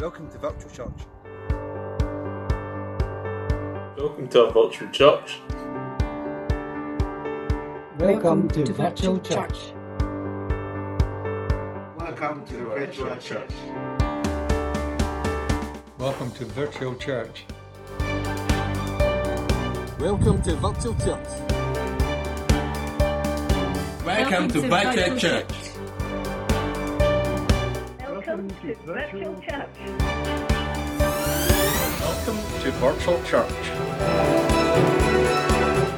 Welcome to Virtual Church. Welcome to Virtual Church. Welcome to Virtual Church. Welcome to Virtual Church. Welcome to Virtual Church. Welcome to Virtual Church. Welcome to Virtual Church. Welcome to Virtual Church. Welcome to Virtual Church.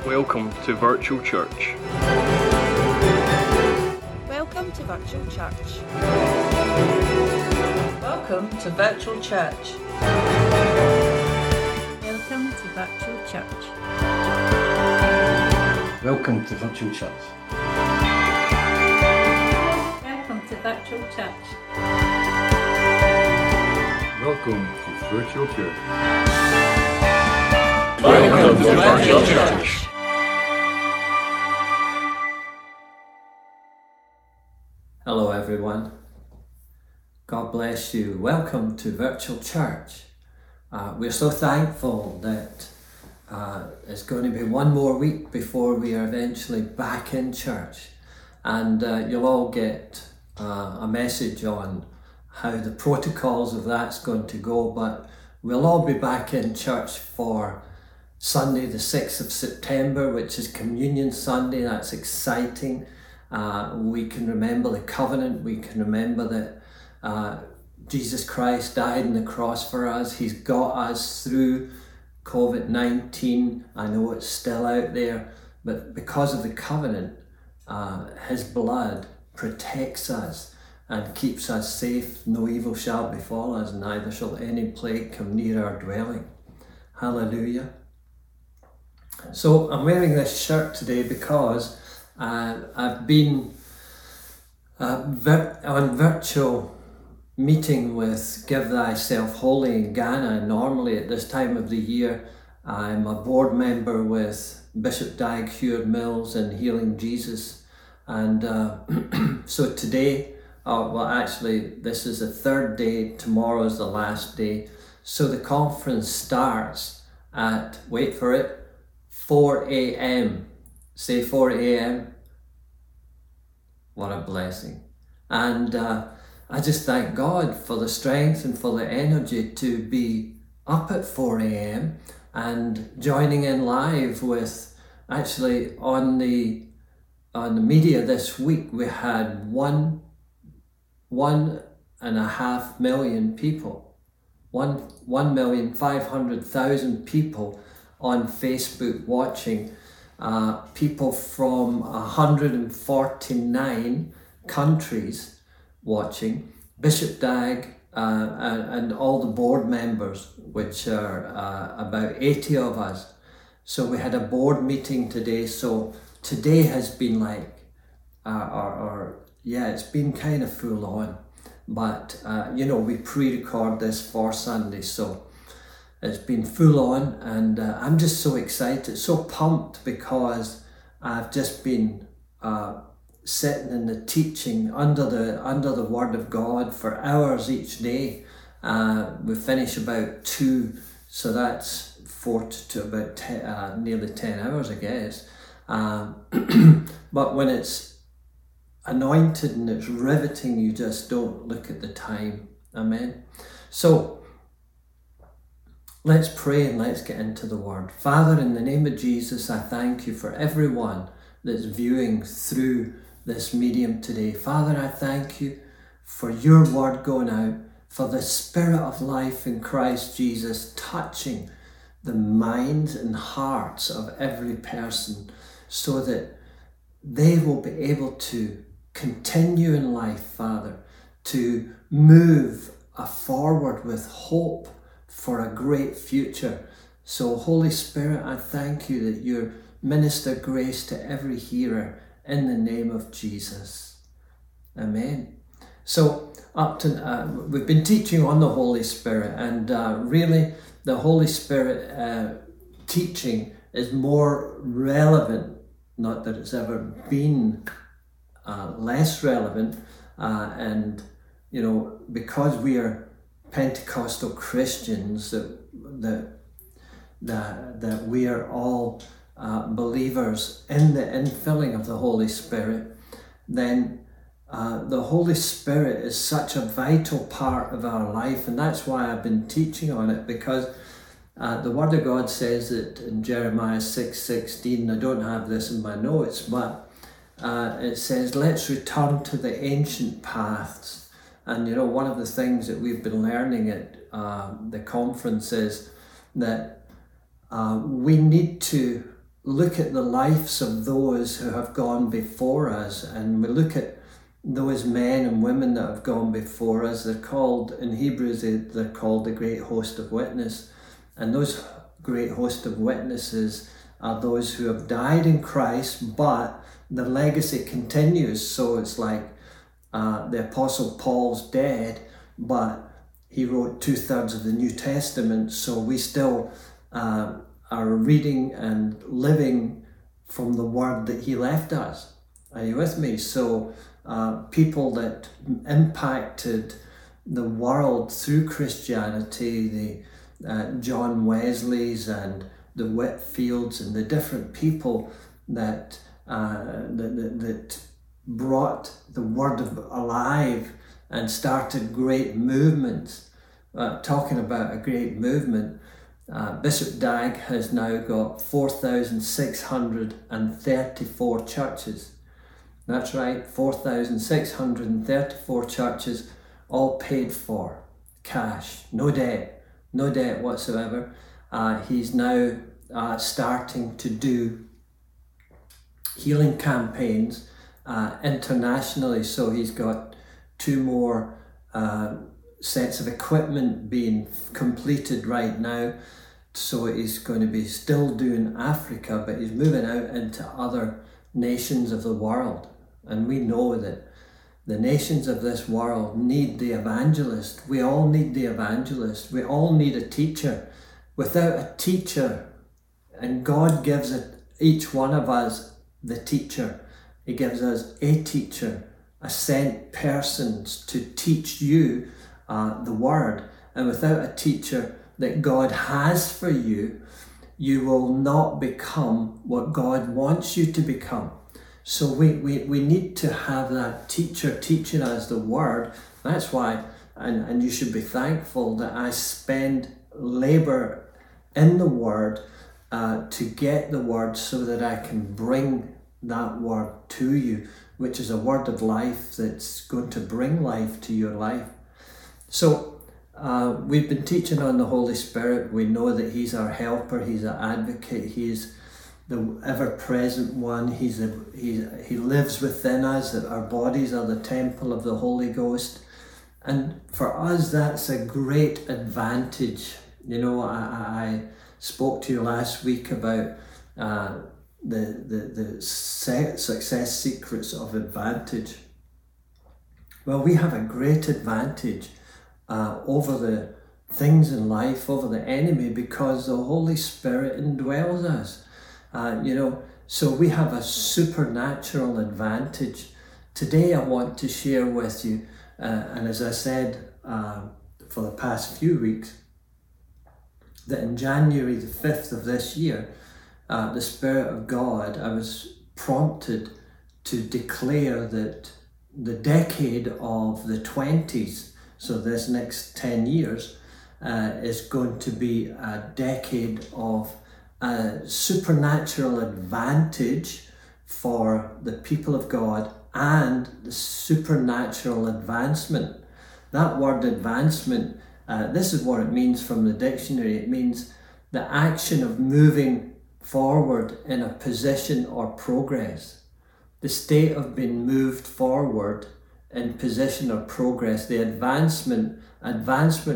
Welcome to Virtual Church. Welcome to Virtual Church. Welcome to Virtual Church. Welcome to Virtual Church. Welcome to Virtual Church. Welcome to Virtual Church. Welcome to Virtual Church. Welcome to Virtual Church. Hello everyone. God bless you. Welcome to Virtual Church. We're so thankful that it's going to be one more week before we are eventually back in church, and you'll all get a message on how the protocols of that's going to go, but we'll all be back in church for Sunday the 6th of September, which is Communion Sunday. That's exciting. We can remember the covenant, we can remember that Jesus Christ died on the cross for us. He's got us through COVID-19. I know it's still out there, but because of the covenant, his blood protects us and keeps us safe. No evil shall befall us, neither shall any plague come near our dwelling. Hallelujah. So I'm wearing this shirt today because I've been on virtual meeting with Give Thyself Holy in Ghana. Normally at this time of the year, I'm a board member with Bishop Dag Heward-Mills and Healing Jesus. And so today, this is the third day, tomorrow is the last day. So the conference starts at, wait for it, 4 a.m. Say 4 a.m. What a blessing. And I just thank God for the strength and for the energy to be up at 4 a.m. and joining in live with, actually on the media this week, we had 1.5 million people, 1,500,000 people on Facebook watching, people from 149 countries watching. Bishop Dag and all the board members, which are about 80 of us. So we had a board meeting today. So today has been like, it's been kind of full on. But, we pre-record this for Sunday. So it's been full on, and I'm just so excited, so pumped, because I've just been sitting in the teaching under the Word of God for hours each day. We finish about 2, so that's 4 to about 10, nearly 10 hours, I guess. But when it's anointed and it's riveting, you just don't look at the time. Amen. So let's pray and let's get into the Word. Father, in the name of Jesus, I thank you for everyone that's viewing through this medium today. Father, I thank you for your word going out, for the Spirit of life in Christ Jesus touching the minds and hearts of every person, so that they will be able to continue in life, Father, to move forward with hope for a great future. So, Holy Spirit, I thank you that you minister grace to every hearer in the name of Jesus. Amen. So, we've been teaching on the Holy Spirit, and really the Holy Spirit teaching is more relevant, not that it's ever been less relevant, and because we are Pentecostal Christians, that we are all believers in the infilling of the Holy Spirit, then the Holy Spirit is such a vital part of our life, and that's why I've been teaching on it, because the Word of God says that in Jeremiah 6:16, I don't have this in my notes, but it says, let's return to the ancient paths. And you know, one of the things that we've been learning at the conference is that we need to look at the lives of those who have gone before us, and we look at those men and women that have gone before us. They're called, in Hebrews, they're called the great host of witness. And those great host of witnesses are those who have died in Christ, but the legacy continues. So it's like the Apostle Paul's dead, but he wrote 2/3 of the New Testament. So we still are reading and living from the word that he left us. Are you with me? So people that impacted the world through Christianity, the John Wesley's and the Whitfields and the different people that brought the word alive and started great movements. Talking about a great movement, Bishop Dag has now got 4,634 churches. That's right, 4,634 churches, all paid for, cash, no debt whatsoever. He's now starting to do healing campaigns internationally. So he's got 2 more sets of equipment being completed right now. So he's going to be still doing Africa, but he's moving out into other nations of the world. And we know that the nations of this world need the evangelist. We all need the evangelist. We all need a teacher. Without a teacher, and God gives each one of us the teacher. He gives us a teacher, a sent person to teach you the word. And without a teacher that God has for you, you will not become what God wants you to become. So we need to have that teacher teaching us the word. That's why, and you should be thankful that I spend labor in the word to get the word so that I can bring that word to you, which is a word of life that's going to bring life to your life. So we've been teaching on the Holy Spirit. We know that he's our helper, he's our advocate, he's the ever-present one. He lives within us, that our bodies are the temple of the Holy Ghost. And for us, that's a great advantage. You know, I spoke to you last week about the success secrets of advantage. Well, we have a great advantage over the things in life, over the enemy, because the Holy Spirit indwells us. You know, so we have a supernatural advantage. Today I want to share with you, and as I said for the past few weeks, that in January the 5th of this year, the Spirit of God, I was prompted to declare that the decade of the 20s, so this next 10 years, is going to be a decade of a supernatural advantage for the people of God and the supernatural advancement. That word advancement, this is what it means from the dictionary. It means the action of moving forward in a position or progress. The state of being moved forward in position or progress. The advancement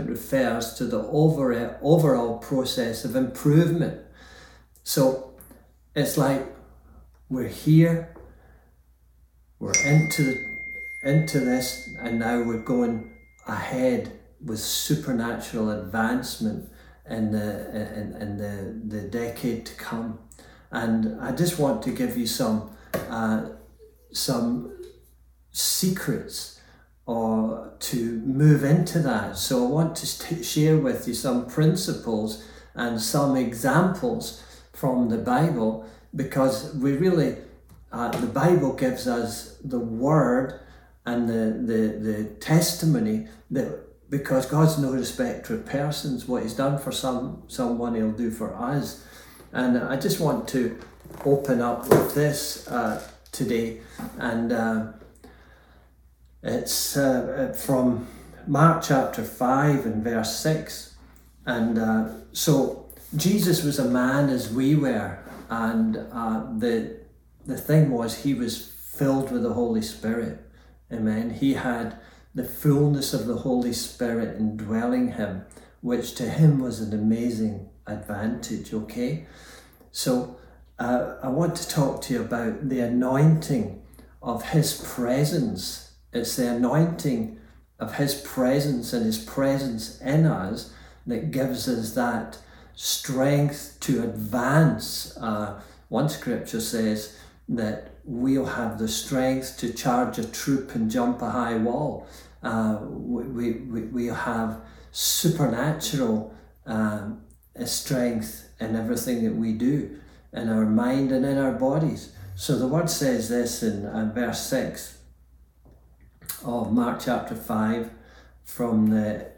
refers to the overall process of improvement. So it's like we're here, we're into this, and now we're going ahead with supernatural advancement in the decade to come. And I just want to give you some secrets or to move into that. So I want to share with you some principles and some examples from the Bible, because we really, the Bible gives us the word and the testimony that, because God's no respecter of persons, what he's done for someone he'll do for us. And I just want to open up with this today, and it's from Mark chapter 5 and verse 6. And so Jesus was a man as we were, and the thing was, he was filled with the Holy Spirit. Amen. He had the fullness of the Holy Spirit indwelling him, which to him was an amazing advantage. Okay, so I want to talk to you about the anointing of his presence. It's the anointing of his presence and his presence in us that gives us that strength to advance. One scripture says that we'll have the strength to charge a troop and jump a high wall. We have supernatural strength in everything that we do, in our mind and in our bodies. So the word says this in verse 6 of Mark chapter 5 from the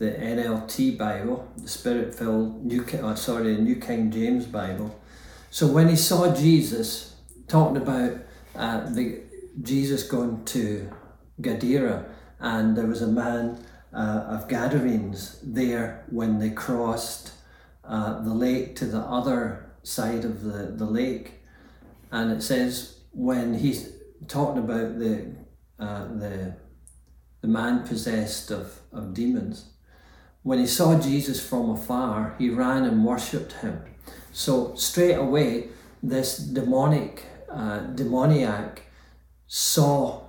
NLT Bible, the Spirit-filled New King James Bible. So when he saw Jesus, talking about Jesus going to Gadara, and there was a man of Gadarenes there when they crossed the lake to the other side of the lake. And it says, when he's talking about the man possessed of demons, when he saw Jesus from afar, he ran and worshipped him. So straight away, this demoniac saw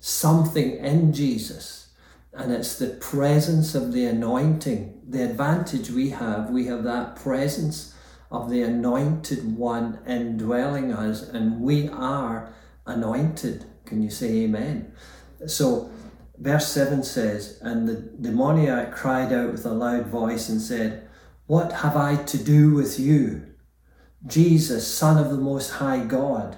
something in Jesus, and it's the presence of the anointing. The advantage we have that presence of the anointed one indwelling us, and we are anointed. Can you say amen? So verse 7 says, and the demoniac cried out with a loud voice and said, "What have I to do with you, Jesus, Son of the Most High God?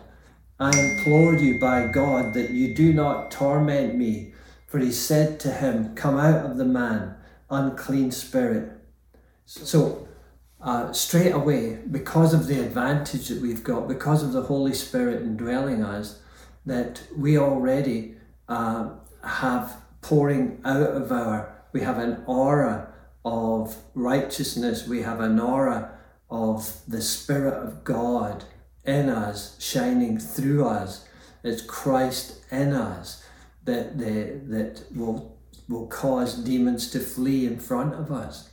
I implore you by God that you do not torment me." For he said to him, "Come out of the man, unclean spirit." So straight away, because of the advantage that we've got, because of the Holy Spirit indwelling us, that we already have pouring out of we have an aura of righteousness, we have an aura of the Spirit of God in us, shining through us. It's Christ in us that will cause demons to flee in front of us.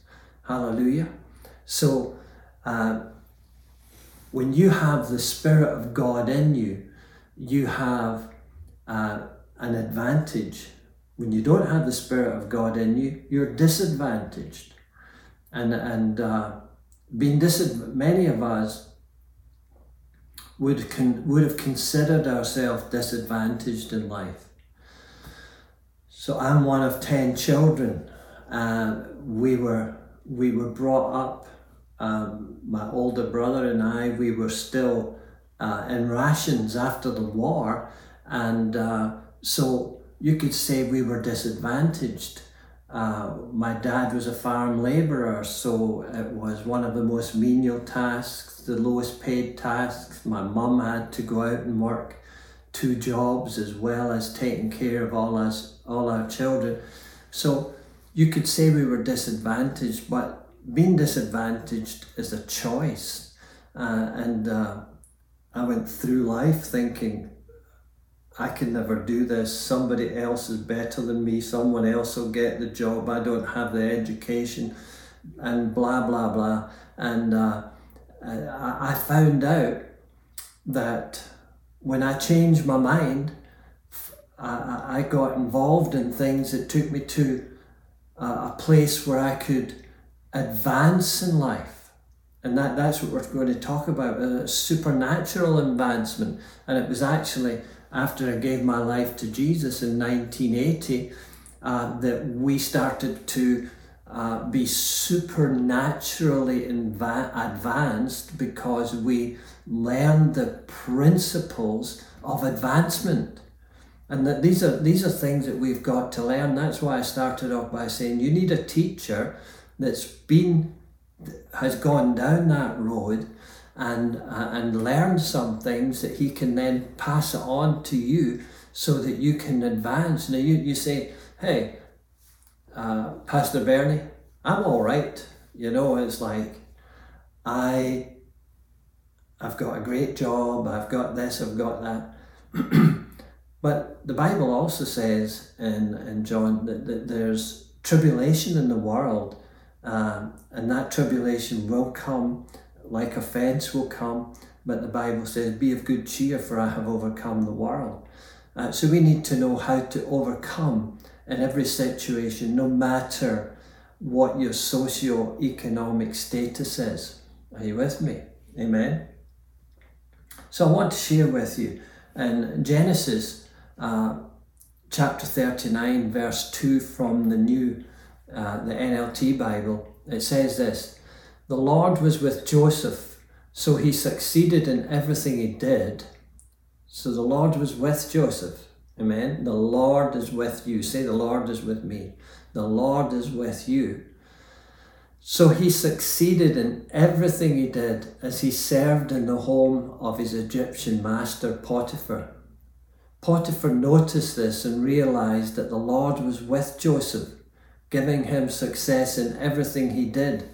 Hallelujah. So when you have the Spirit of God in you, you have an advantage. When you don't have the Spirit of God in you, you're disadvantaged. And being disadvantaged, many of us would have considered ourselves disadvantaged in life. So I'm one of 10 children. We were brought up. My older brother and I, we were still in rations after the war, and so you could say we were disadvantaged. My dad was a farm labourer, so it was one of the most menial tasks, the lowest paid tasks. My mum had to go out and work 2 jobs as well as taking care of all our children. So you could say we were disadvantaged, but being disadvantaged is a choice. And I went through life thinking, I can never do this. Somebody else is better than me. Someone else will get the job. I don't have the education, and blah, blah, blah. And I found out that when I changed my mind, I got involved in things that took me to a place where I could advance in life. And that's what we're going to talk about, a supernatural advancement. And it was actually after I gave my life to Jesus in 1980, that we started to be supernaturally advanced because we learned the principles of advancement. And that these are things that we've got to learn. That's why I started off by saying you need a teacher that's has gone down that road and learned some things that he can then pass it on to you so that you can advance. Now you say, hey, Pastor Bernie, I'm all right. You know, it's like I've got a great job. I've got this. I've got that. But the Bible also says in John that there's tribulation in the world, and that tribulation will come, like offense will come. But the Bible says, "Be of good cheer, for I have overcome the world." So we need to know how to overcome in every situation, no matter what your socio-economic status is. Are you with me? Amen. So I want to share with you in Genesis chapter 39, verse 2 from the new, the NLT Bible. It says this: "The Lord was with Joseph, so he succeeded in everything he did." So the Lord was with Joseph. Amen. The Lord is with you. Say, the Lord is with me. The Lord is with you. So he succeeded in everything he did as he served in the home of his Egyptian master, Potiphar. Potiphar noticed this and realized that the Lord was with Joseph, giving him success in everything he did.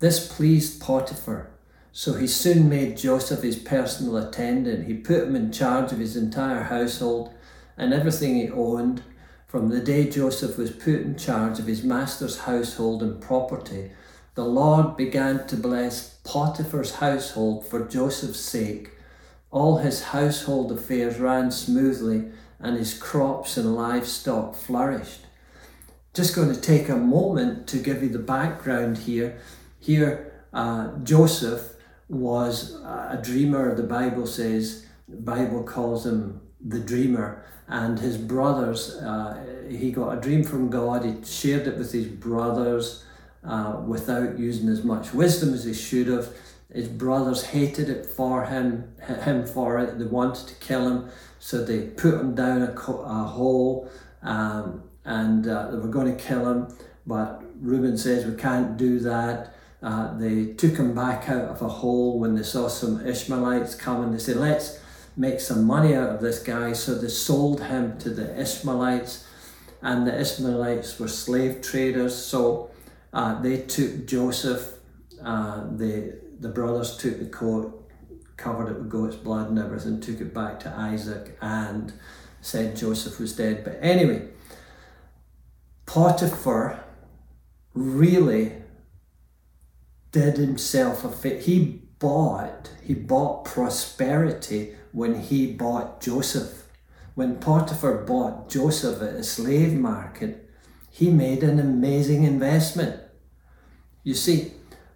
This pleased Potiphar, so he soon made Joseph his personal attendant. He put him in charge of his entire household and everything he owned. From the day Joseph was put in charge of his master's household and property, the Lord began to bless Potiphar's household for Joseph's sake. All his household affairs ran smoothly, and his crops and livestock flourished. Just going to take a moment to give you the background here. Joseph was a dreamer. The Bible says, the Bible calls him the dreamer, and his brothers, he got a dream from God. He shared it with his brothers without using as much wisdom as he should have. His brothers hated it for him for it. They wanted to kill him, so they put him down a hole, and they were going to kill him, but Reuben says, we can't do that. They took him back out of a hole when they saw some Ishmaelites coming. They said, let's make some money out of this guy. So they sold him to the Ishmaelites, and the Ishmaelites were slave traders. So they took Joseph, the brothers took the coat, covered it with goat's blood and everything, took it back to Isaac and said Joseph was dead. But anyway, Potiphar really did himself a favor. He bought prosperity when he bought Joseph. When Potiphar bought Joseph at a slave market, he made an amazing investment. You see,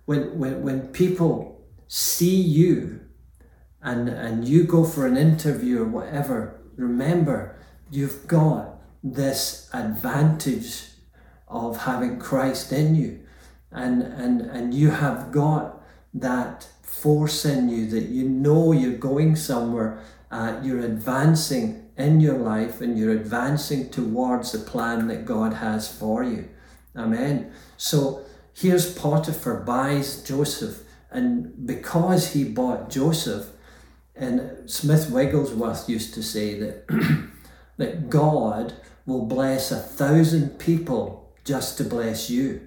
when people see you and you go for an interview or whatever, remember, you've got this advantage of having Christ in you, and you have got that force in you that you know you're going somewhere. You're advancing in your life, and you're advancing towards the plan that God has for you. Amen. So here's Potiphar buys Joseph, and because he bought Joseph, and Smith Wigglesworth used to say that that God will bless 1,000 people just to bless you,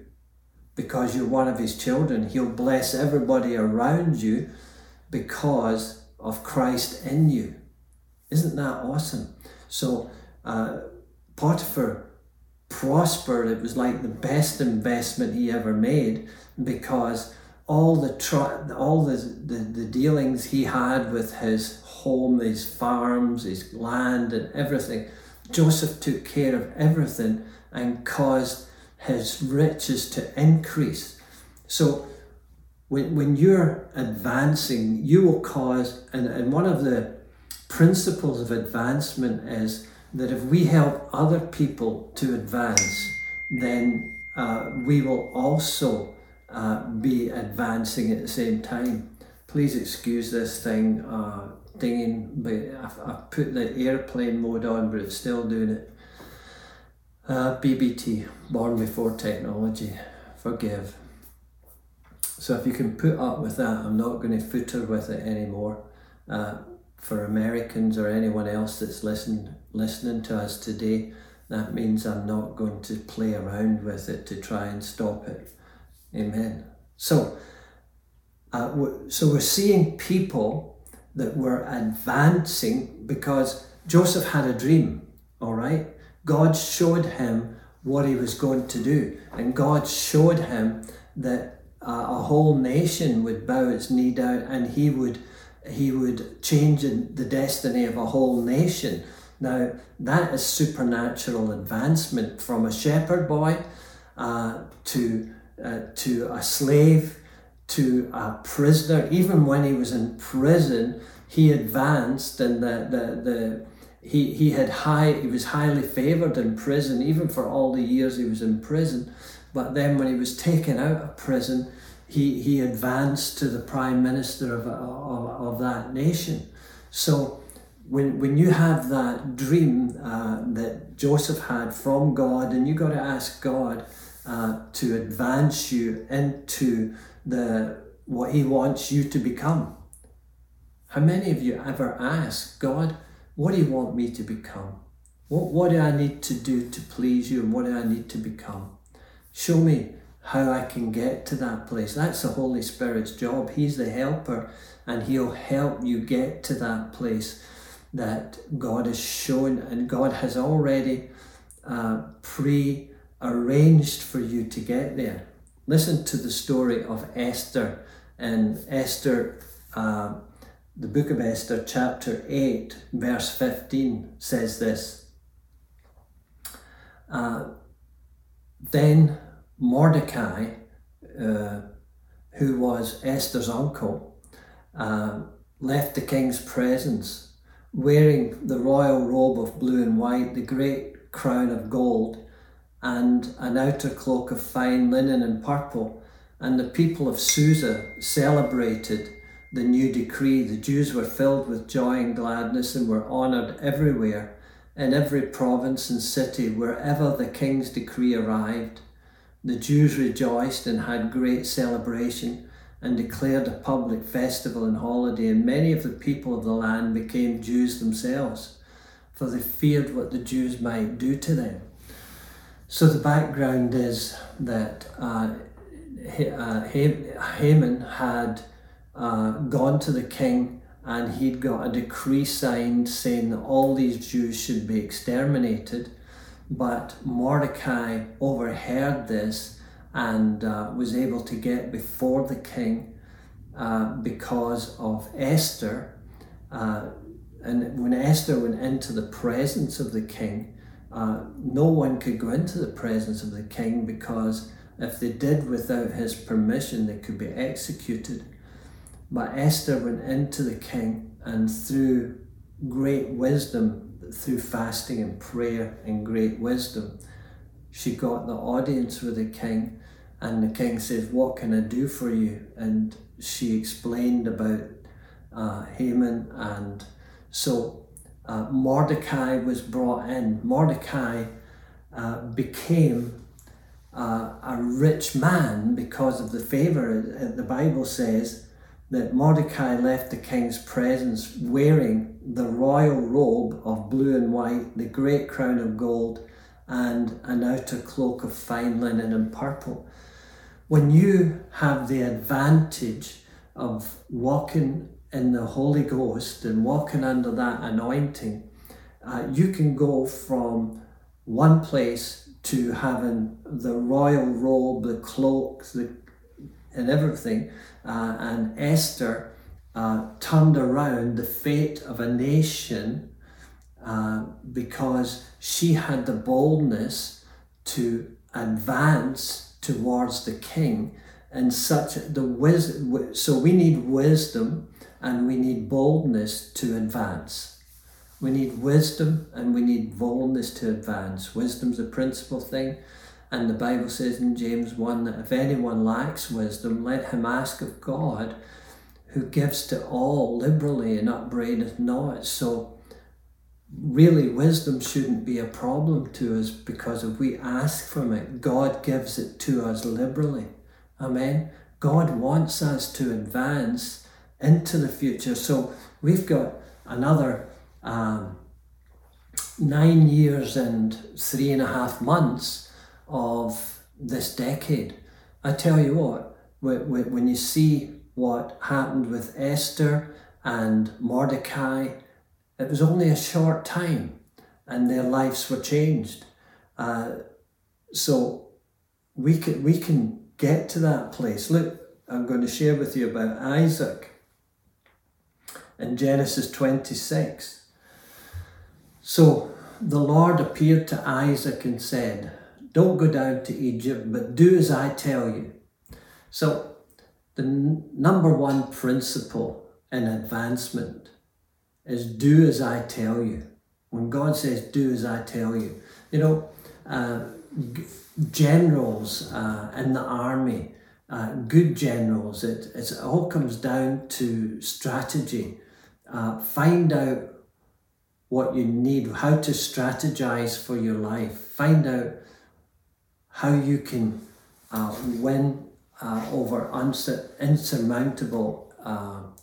because you're one of his children. He'll bless everybody around you because of Christ in you. Isn't that awesome? So Potiphar prospered. It was like the best investment he ever made, because all the dealings he had with his home, his farms, his land and everything, Joseph took care of everything and caused his riches to increase. So when you're advancing, you will cause, and one of the principles of advancement is that if we help other people to advance, then we will also be advancing at the same time. Please excuse this thing dinging, but I've put the airplane mode on, but it's still doing it. BBT, born before technology, forgive. So if you can put up with that, I'm not going to footer with it anymore. For Americans or anyone else that's listening to us today, that means I'm not going to play around with it to try and stop it. Amen. So we're seeing people that were advancing because Joseph had a dream, all right? God showed him what he was going to do, and God showed him that a whole nation would bow its knee down, and he would change the destiny of a whole nation. Now, that is supernatural advancement from a shepherd boy to a slave, to a prisoner. Even when he was in prison, he advanced, and he was highly favored in prison, even for all the years he was in prison. But then when he was taken out of prison, he advanced to the prime minister of that nation. So when you have that dream that Joseph had from God, and you got to ask God to advance you into what he wants you to become. How many of you ever ask God, what do you want me to become? What do I need to do to please you, and what do I need to become? Show me how I can get to that place. That's the Holy Spirit's job. He's the helper, and he'll help you get to that place that God has shown, and God has already pre-arranged for you to get there. Listen to the story of Esther, and Esther, the book of Esther, chapter 8, verse 15 says this. Then Mordecai, who was Esther's uncle, left the king's presence, wearing the royal robe of blue and white, the great crown of gold, and an outer cloak of fine linen and purple. And the people of Susa celebrated the new decree. The Jews were filled with joy and gladness, and were honoured everywhere, in every province and city, wherever the king's decree arrived. The Jews rejoiced and had great celebration, and declared a public festival and holiday, and many of the people of the land became Jews themselves, for they feared what the Jews might do to them. So the background is that Haman had gone to the king, and he'd got a decree signed saying that all these Jews should be exterminated. But Mordecai overheard this and was able to get before the king because of Esther. And when Esther went into the presence of the king, no one could go into the presence of the king, because if they did without his permission, they could be executed. But Esther went into the king, and through great wisdom, through fasting and prayer and great wisdom, she got the audience with the king, and the king says, what can I do for you? And she explained about Haman, and so Mordecai was brought in. Mordecai became a rich man because of the favor. The Bible says that Mordecai left the king's presence wearing the royal robe of blue and white, the great crown of gold, and an outer cloak of fine linen and purple. When you have the advantage of walking in the Holy Ghost and walking under that anointing, you can go from one place to having the royal robe, the cloak, and everything, and Esther turned around the fate of a nation because she had the boldness to advance towards the king. And so we need wisdom, and we need boldness to advance. We need wisdom and we need boldness to advance. Wisdom's a principal thing. And the Bible says in James 1 that if anyone lacks wisdom, let him ask of God, who gives to all liberally and upbraideth not. So really, wisdom shouldn't be a problem to us, because if we ask from it, God gives it to us liberally. Amen. God wants us to advance into the future. So we've got another 9 years and 3.5 months of this decade. I tell you what, when you see what happened with Esther and Mordecai, it was only a short time and their lives were changed. So we can get to that place. Look, I'm going to share with you about Isaac in Genesis 26. So the Lord appeared to Isaac and said, "Don't go down to Egypt, but do as I tell you." So the number one principle in advancement is do as I tell you. When God says, do as I tell you. You know, generals in the army, good generals, it all comes down to strategy. Find out what you need, how to strategize for your life. Find out how you can win over insurmountable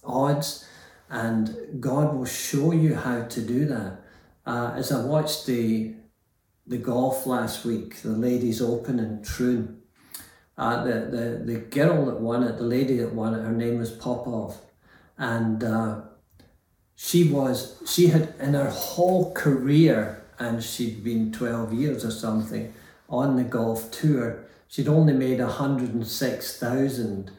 odds. And God will show you how to do that. As I watched the golf last week, the ladies open in Troon, the girl that won it, the lady that won it, her name was Popov. And she had in her whole career, and she'd been 12 years or something on the golf tour, she'd only made $106,000.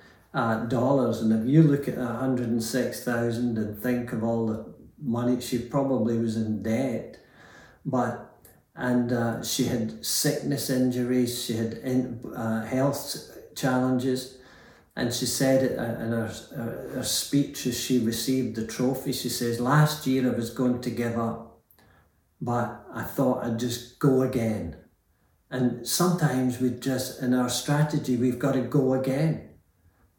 Dollars. And if you look at $106,000 and think of all the money, she probably was in debt. And she had sickness injuries, she had health challenges, and she said in her speech as she received the trophy, she says, "Last year I was going to give up, but I thought I'd just go again." And sometimes we just, in our strategy, we've got to go again.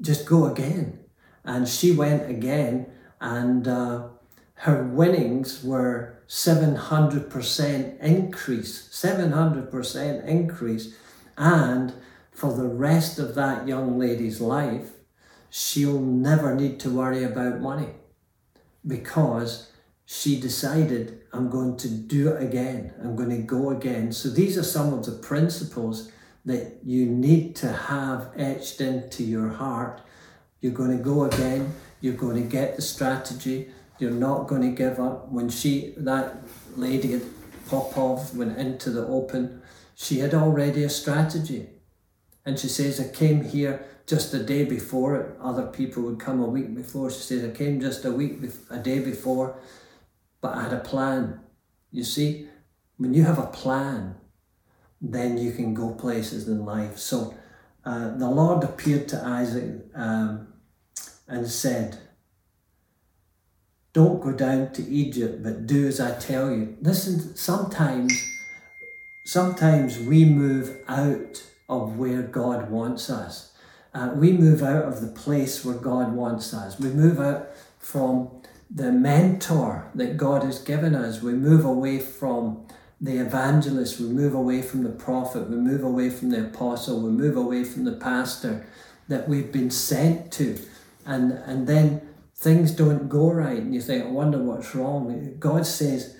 Just go again. And she went again, and her winnings were 700% increase, 700% increase. And for the rest of that young lady's life, she'll never need to worry about money, because she decided, I'm going to do it again. I'm going to go again. So these are some of the principles that you need to have etched into your heart. You're going to go again. You're going to get the strategy. You're not going to give up. When that lady Popov went into the open, she had already a strategy. And she says, I came here just a day before it. Other people would come a week before. She says, I came just a day before, but I had a plan. You see, when you have a plan, then you can go places in life. So the Lord appeared to Isaac and said, "Don't go down to Egypt, but do as I tell you." Listen, sometimes we move out of where God wants us. We move out of the place where God wants us. We move out from the mentor that God has given us. We move away from the evangelist, we move away from the prophet, we move away from the apostle, we move away from the pastor that we've been sent to. And then things don't go right and you think, I wonder what's wrong. God says,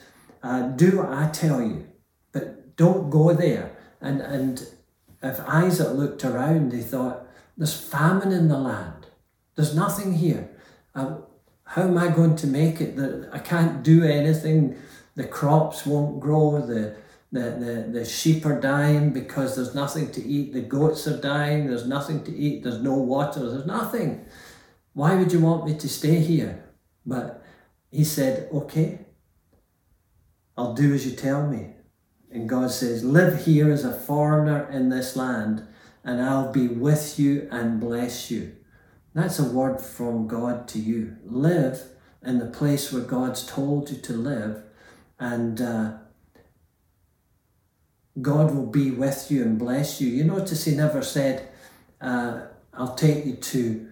do what I tell you, but don't go there. And if Isaac looked around, he thought, there's famine in the land. There's nothing here. How am I going to make it? I can't do anything. The crops won't grow, the sheep are dying because there's nothing to eat, the goats are dying, there's nothing to eat, there's no water, there's nothing. Why would you want me to stay here? But he said, okay, I'll do as you tell me. And God says, live here as a foreigner in this land, and I'll be with you and bless you. That's a word from God to you. Live in the place where God's told you to live, and God will be with you and bless you. You notice he never said, I'll take you to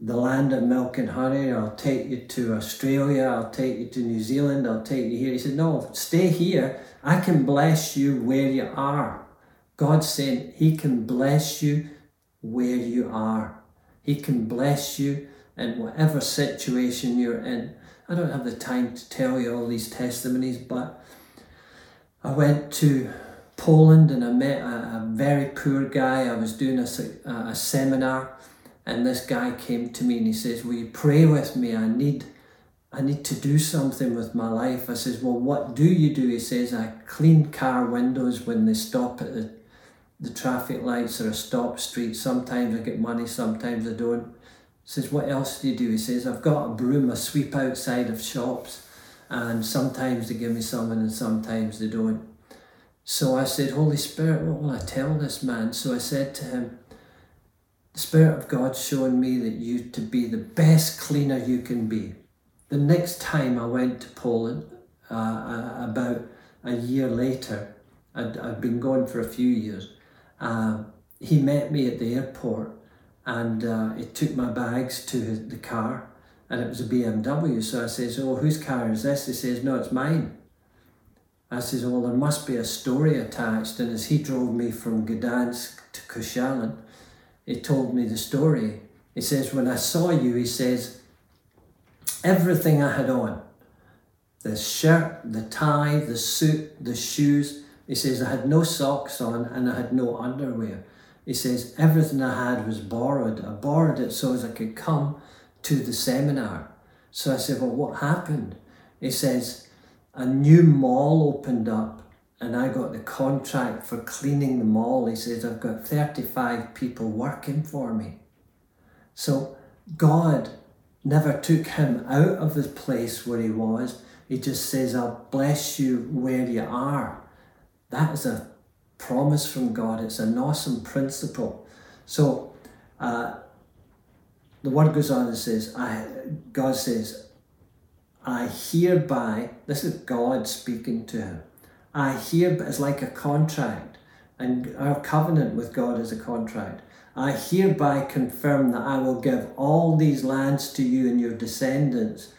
the land of milk and honey, or I'll take you to Australia, I'll take you to New Zealand, I'll take you here. He said, no, stay here. I can bless you where you are. God's saying he can bless you where you are. He can bless you in whatever situation you're in. I don't have the time to tell you all these testimonies, but I went to Poland and I met a very poor guy. I was doing a seminar, and this guy came to me and he says, will you pray with me? I need to do something with my life. I says, well, what do you do? He says, I clean car windows when they stop at the traffic lights or a stop street. Sometimes I get money, sometimes I don't. He says, what else do you do? He says, I've got a broom, I sweep outside of shops, and sometimes they give me something and sometimes they don't. So I said, Holy Spirit, what will I tell this man? So I said to him, the Spirit of God's shown me that you to be the best cleaner you can be. The next time I went to Poland, about a year later, I'd been gone for a few years, he met me at the airport, and he took my bags to the car, and it was a BMW. So I says, oh, whose car is this? He says, no, it's mine. I says, well, there must be a story attached. And as he drove me from Gdansk to Koszalin, he told me the story. He says, when I saw you, he says, everything I had on, the shirt, the tie, the suit, the shoes, he says, I had no socks on and I had no underwear. He says, everything I had was borrowed. I borrowed it so as I could come to the seminar. So I said, well, what happened? He says, a new mall opened up and I got the contract for cleaning the mall. He says, I've got 35 people working for me. So God never took him out of the place where he was. He just says, I'll bless you where you are. That is a promise from God. It's an awesome principle. So the word goes on and says, God says, I hereby, this is God speaking to him, I hereby, it's like a contract, and our covenant with God is a contract. I hereby confirm that I will give all these lands to you and your descendants,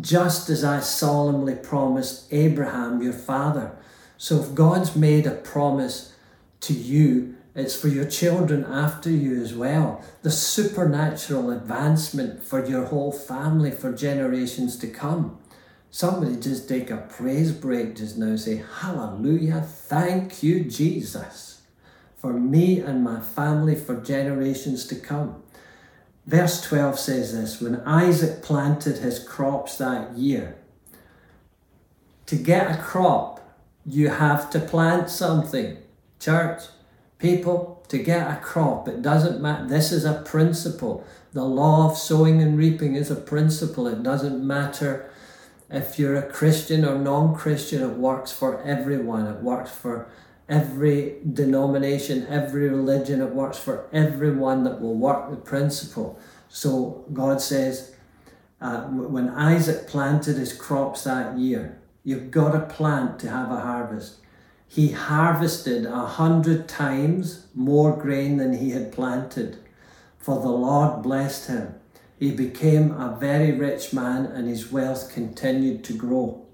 just as I solemnly promised Abraham your father. So if God's made a promise to you, it's for your children after you as well. The supernatural advancement for your whole family for generations to come. Somebody just take a praise break just now and say, hallelujah, thank you, Jesus, for me and my family for generations to come. Verse 12 says this, when Isaac planted his crops that year, to get a crop, you have to plant something. Church, people, to get a crop, it doesn't matter. This is a principle. The law of sowing and reaping is a principle. It doesn't matter if you're a Christian or non-Christian. It works for everyone. It works for every denomination, every religion. It works for everyone that will work the principle. So God says, when Isaac planted his crops that year, you've got to plant to have a harvest. He harvested 100 times more grain than he had planted, for the Lord blessed him. He became a very rich man and his wealth continued to grow.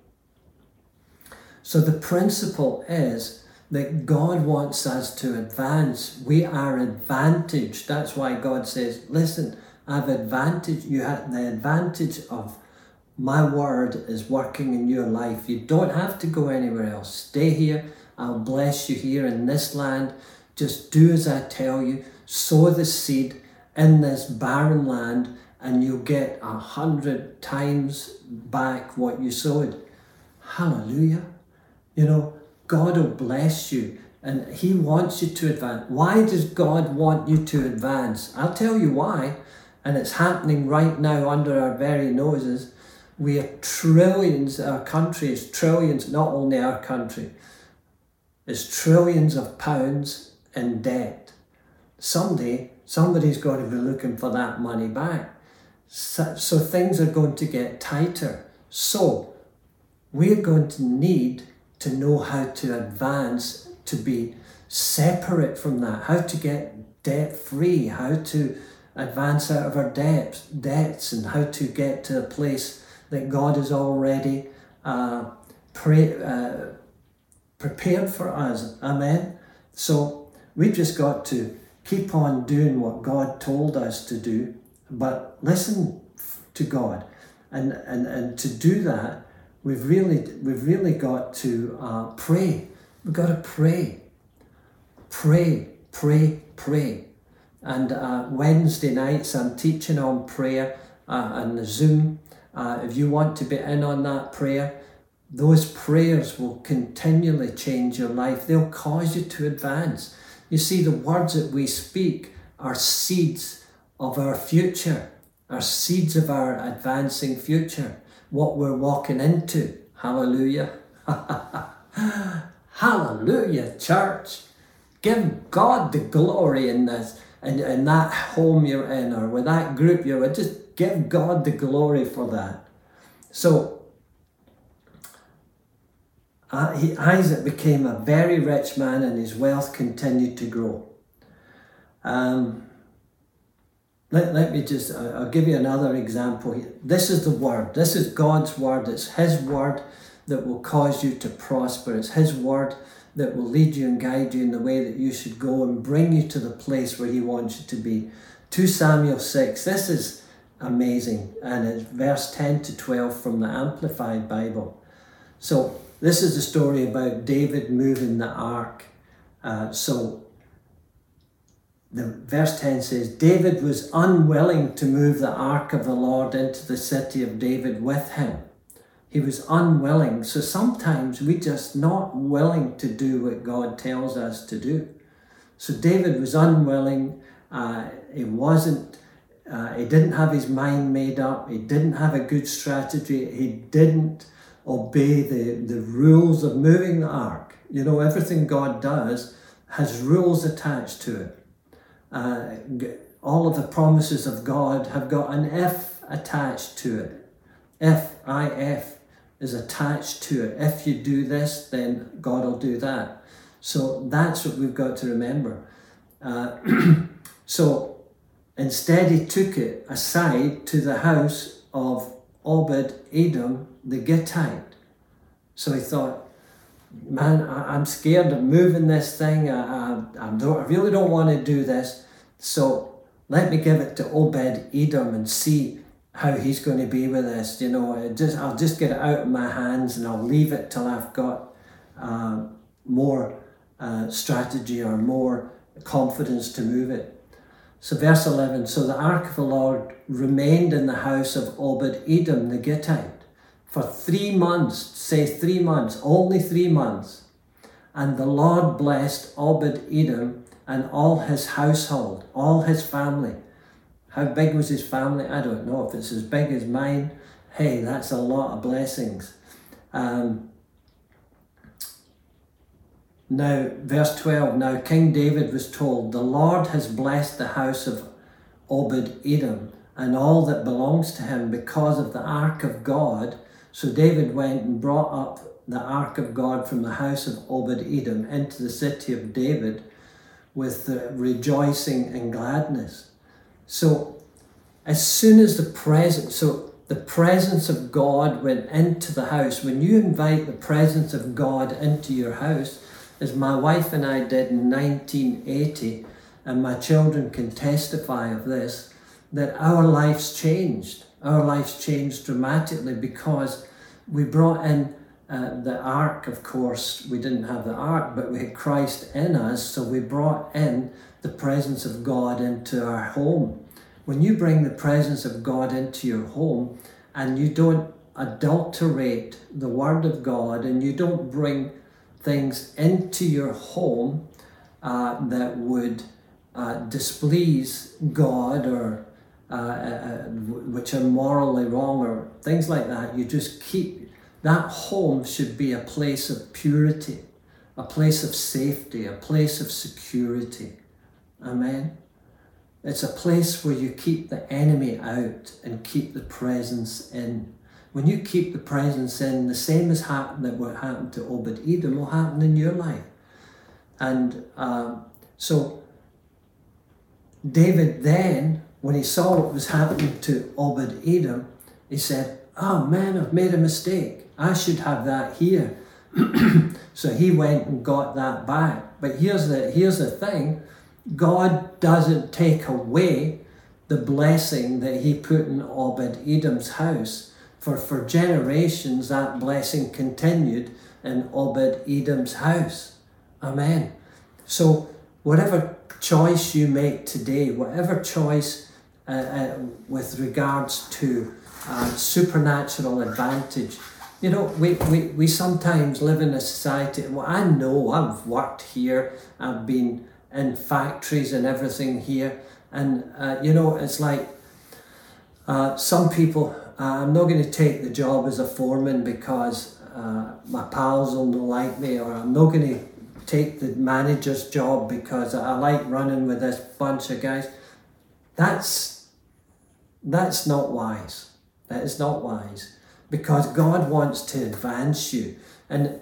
So the principle is that God wants us to advance. We are advantaged. That's why God says, listen, I've advantaged you. Have the advantage of my word is working in your life. You don't have to go anywhere else. Stay here. I'll bless you here in this land. Just do as I tell you. Sow the seed in this barren land and you'll get 100 times back what you sowed. Hallelujah. You know, God will bless you and he wants you to advance. Why does God want you to advance? I'll tell you why. And it's happening right now under our very noses. We are trillions, our country is trillions, not only our country, is trillions of pounds in debt. Someday, somebody's got to be looking for that money back. So things are going to get tighter. So we're going to need to know how to advance, to be separate from that, how to get debt free, how to advance out of our debts, and how to get to a place that God has already prepared for us. Amen. So we've just got to keep on doing what God told us to do, but listen to God, and to do that, we've really got to pray. We've got to pray. And Wednesday nights I'm teaching on prayer on the Zoom. If you want to be in on that prayer, those prayers will continually change your life. They'll cause you to advance. You see, the words that we speak are seeds of our future, are seeds of our advancing future, what we're walking into. Hallelujah. Hallelujah, church. Give God the glory in this, in that home you're in, or with that group you're with. Just give God the glory for that. So, Isaac became a very rich man, and his wealth continued to grow. I'll give you another example. This is the word. This is God's word. It's his word that will cause you to prosper. It's his word that will lead you and guide you in the way that you should go and bring you to the place where he wants you to be. 2 Samuel 6. This is amazing. And it's verse 10 to 12 from the Amplified Bible. So, this is the story about David moving the ark. The verse 10 says, David was unwilling to move the ark of the Lord into the city of David with him. He was unwilling. So sometimes we're just not willing to do what God tells us to do. So David was unwilling. He didn't have his mind made up. He didn't have a good strategy. He didn't obey the rules of moving the ark. You know, everything God does has rules attached to it. All of the promises of God have got an if attached to it. If is attached to it. If you do this, then God will do that. So that's what we've got to remember. So instead he took it aside to the house of Obed-Edom, the Gittite. So he thought, man, I'm scared of moving this thing. I really don't want to do this. So let me give it to Obed-Edom and see how he's going to be with this. You know, I'll just get it out of my hands and I'll leave it till I've got more strategy or more confidence to move it. So verse 11, so the ark of the Lord remained in the house of Obed-Edom the Gittite for 3 months, only 3 months. And the Lord blessed Obed-Edom and all his household, all his family. How big was his family? I don't know. If it's as big as mine, hey, that's a lot of blessings. Now, verse 12, now King David was told, the Lord has blessed the house of Obed-Edom and all that belongs to him because of the ark of God. So David went and brought up the ark of God from the house of Obed-Edom into the city of David with rejoicing and gladness. So as soon as the presence of God went into the house, when you invite the presence of God into your house, as my wife and I did in 1980, and my children can testify of this, that our lives changed. Our lives changed dramatically because we brought in the ark. Of course, we didn't have the ark, but we had Christ in us, so we brought in the presence of God into our home. When you bring the presence of God into your home and you don't adulterate the Word of God and you don't bring things into your home that would displease God or which are morally wrong or things like that, you just keep that home should be a place of purity, a place of safety, a place of security. Amen. It's a place where you keep the enemy out and keep the presence in. when you keep the presence in, the same as happened that what happened to Obed-Edom will happen in your life. And so David then, when he saw what was happening to Obed-Edom, he said, "Oh man, I've made a mistake. I should have that here." So he went and got that back. But here's the thing. God doesn't take away the blessing that he put in Obed-Edom's house. For generations, that blessing continued in Obed-Edom's house. Amen. So whatever choice you make today, whatever choice with regards to supernatural advantage, you know, we sometimes live in a society, well, I know I've worked here, I've been in factories and everything here, and you know, it's like some people, I'm not going to take the job as a foreman because my pals will not like me, or I'm not going to take the manager's job because I like running with this bunch of guys. That's not wise. That is not wise, because God wants to advance you. And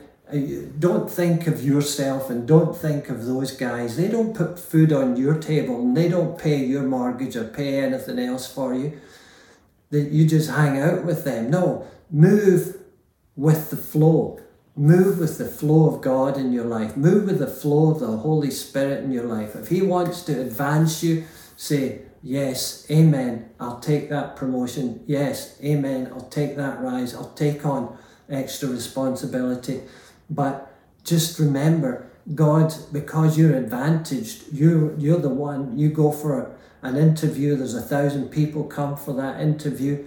don't think of yourself and don't think of those guys. They don't put food on your table and they don't pay your mortgage or pay anything else for you. That you just hang out with them. No, move with the flow. Move with the flow of God in your life. Move with the flow of the Holy Spirit in your life. If he wants to advance you, say, "Yes, amen, I'll take that promotion. Yes, amen, I'll take that rise. I'll take on extra responsibility." But just remember, God, because you're advantaged, you're the one. You go for an interview, there's 1,000 people come for that interview.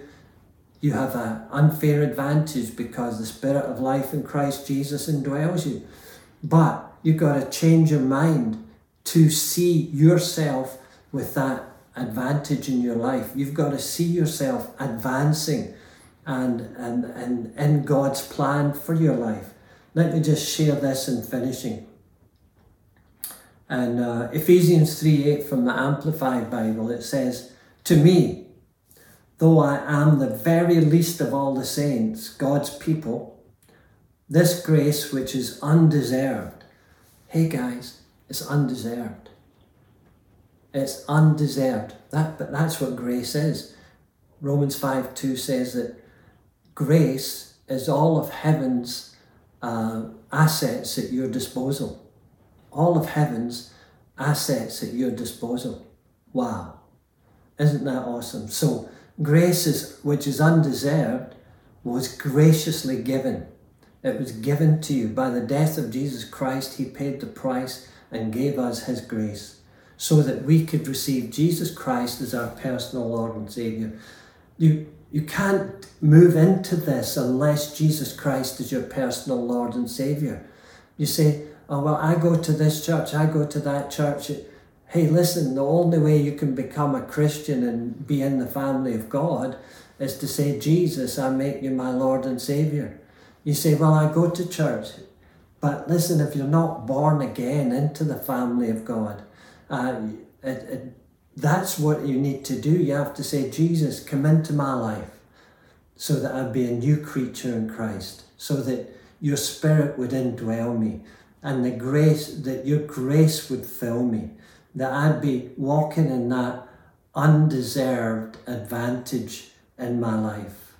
You have an unfair advantage because the Spirit of life in Christ Jesus indwells you. But you've got to change your mind to see yourself with that advantage in your life. You've got to see yourself advancing and in God's plan for your life. Let me just share this in finishing. And Ephesians 3:8 from the Amplified Bible, it says, "To me, though I am the very least of all the saints, God's people, this grace which is undeserved." Hey guys, it's undeserved. It's undeserved. But that's what grace is. Romans 5:2 says that grace is all of heaven's assets at your disposal. All of heaven's assets at your disposal. Wow. Isn't that awesome? So grace, which is undeserved, was graciously given. It was given to you. By the death of Jesus Christ, he paid the price and gave us his grace so that we could receive Jesus Christ as our personal Lord and Savior. You can't move into this unless Jesus Christ is your personal Lord and Savior. You say, "Oh, well, I go to this church, I go to that church." Hey, listen, the only way you can become a Christian and be in the family of God is to say, "Jesus, I make you my Lord and Savior." You say, "Well, I go to church." But listen, if you're not born again into the family of God, that's what you need to do. You have to say, "Jesus, come into my life so that I'd be a new creature in Christ, so that your Spirit would indwell me and your grace would fill me, that I'd be walking in that undeserved advantage in my life."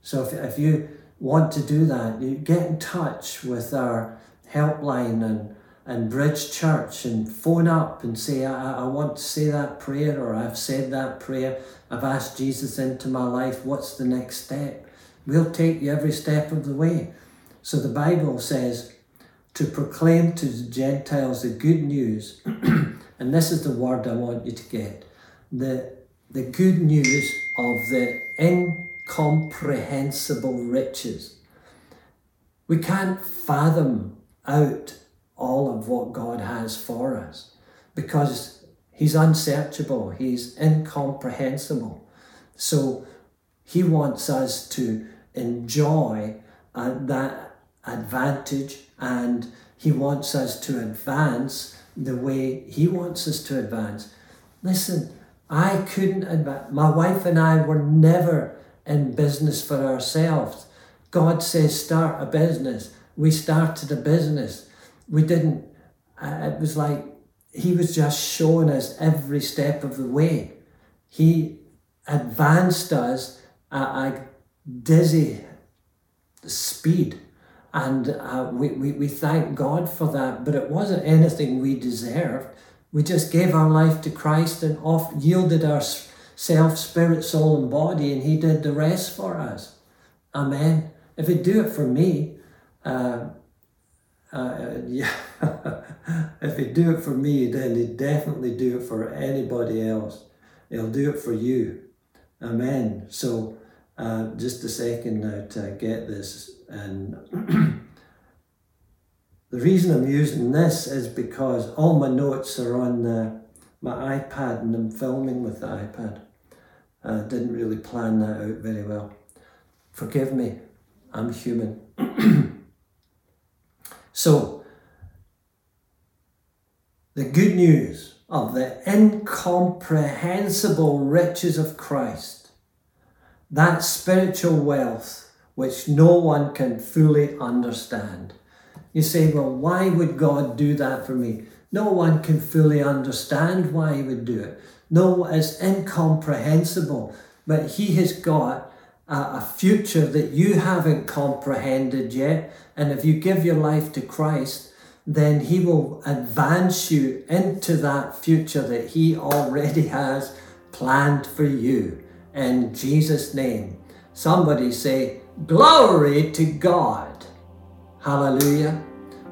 So if you want to do that, you get in touch with our helpline and Bridge Church and phone up and say, I want to say that prayer, or I've said that prayer, I've asked Jesus into my life, what's the next step? We'll take you every step of the way. So the Bible says, to proclaim to the Gentiles the good news, and this is the word I want you to get, the good news of the incomprehensible riches. We can't fathom out all of what God has for us because he's unsearchable, he's incomprehensible. So he wants us to enjoy that advantage, and he wants us to advance the way he wants us to advance. Listen, my wife and I were never in business for ourselves. God says, start a business. We started a business. We didn't, it was like, he was just showing us every step of the way. He advanced us at a dizzy speed. And we thank God for that, but it wasn't anything we deserved. We just gave our life to Christ and yielded ourselves, spirit, soul, and body, and he did the rest for us. Amen. If he'd do it for me, if he'd do it for me, then he'd definitely do it for anybody else. He'll do it for you. Amen. So just a second now to get this. And the reason I'm using this is because all my notes are on my iPad, and I'm filming with the iPad. I didn't really plan that out very well. Forgive me, I'm human. So, the good news of the incomprehensible riches of Christ, that spiritual wealth, which no one can fully understand. You say, well, why would God do that for me? No one can fully understand why he would do it. No, it's incomprehensible, but he has got a future that you haven't comprehended yet. And if you give your life to Christ, then he will advance you into that future that he already has planned for you. In Jesus' name, somebody say, glory to God. Hallelujah.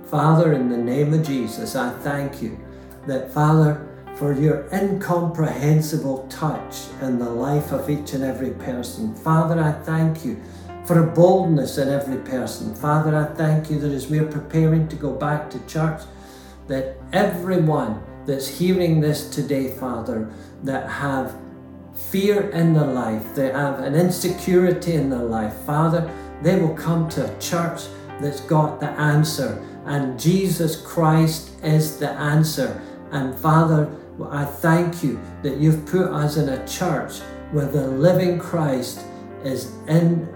Father, in the name of Jesus, I thank you that, Father, for your incomprehensible touch in the life of each and every person. Father, I thank you for a boldness in every person. Father, I thank you that as we are preparing to go back to church, that everyone that's hearing this today, Father, that have fear in their life, they have an insecurity in their life, Father, they will come to a church that's got the answer, and Jesus Christ is the answer. And Father, I thank you that you've put us in a church where the living Christ is in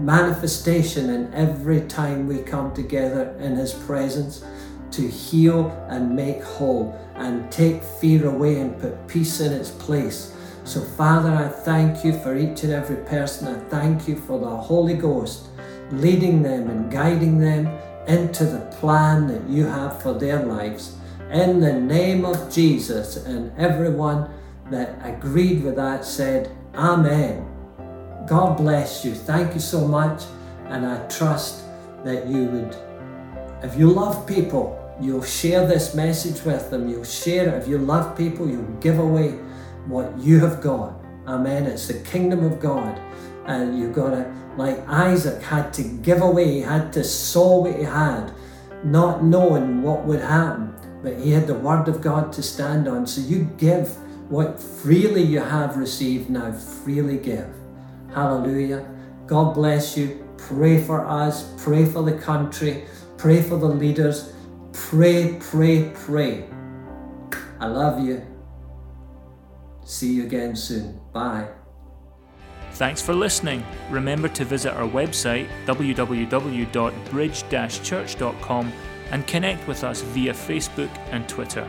manifestation in every time we come together in his presence to heal and make whole and take fear away and put peace in its place. So, Father, I thank you for each and every person. I thank you for the Holy Ghost leading them and guiding them into the plan that you have for their lives. In the name of Jesus, and everyone that agreed with that said, Amen. God bless you. Thank you so much. And I trust that you would, if you love people, you'll share this message with them. You'll share it. If you love people, you'll give away what you have got. Amen. It's the kingdom of God. And you've got to, like Isaac had to give away, he had to sow what he had, not knowing what would happen. But he had the word of God to stand on. So you give what freely you have received now, freely give. Hallelujah. God bless you. Pray for us. Pray for the country. Pray for the leaders. Pray, pray, pray. I love you. See you again soon. Bye. Thanks for listening. Remember to visit our website www.bridge-church.com and connect with us via Facebook and Twitter.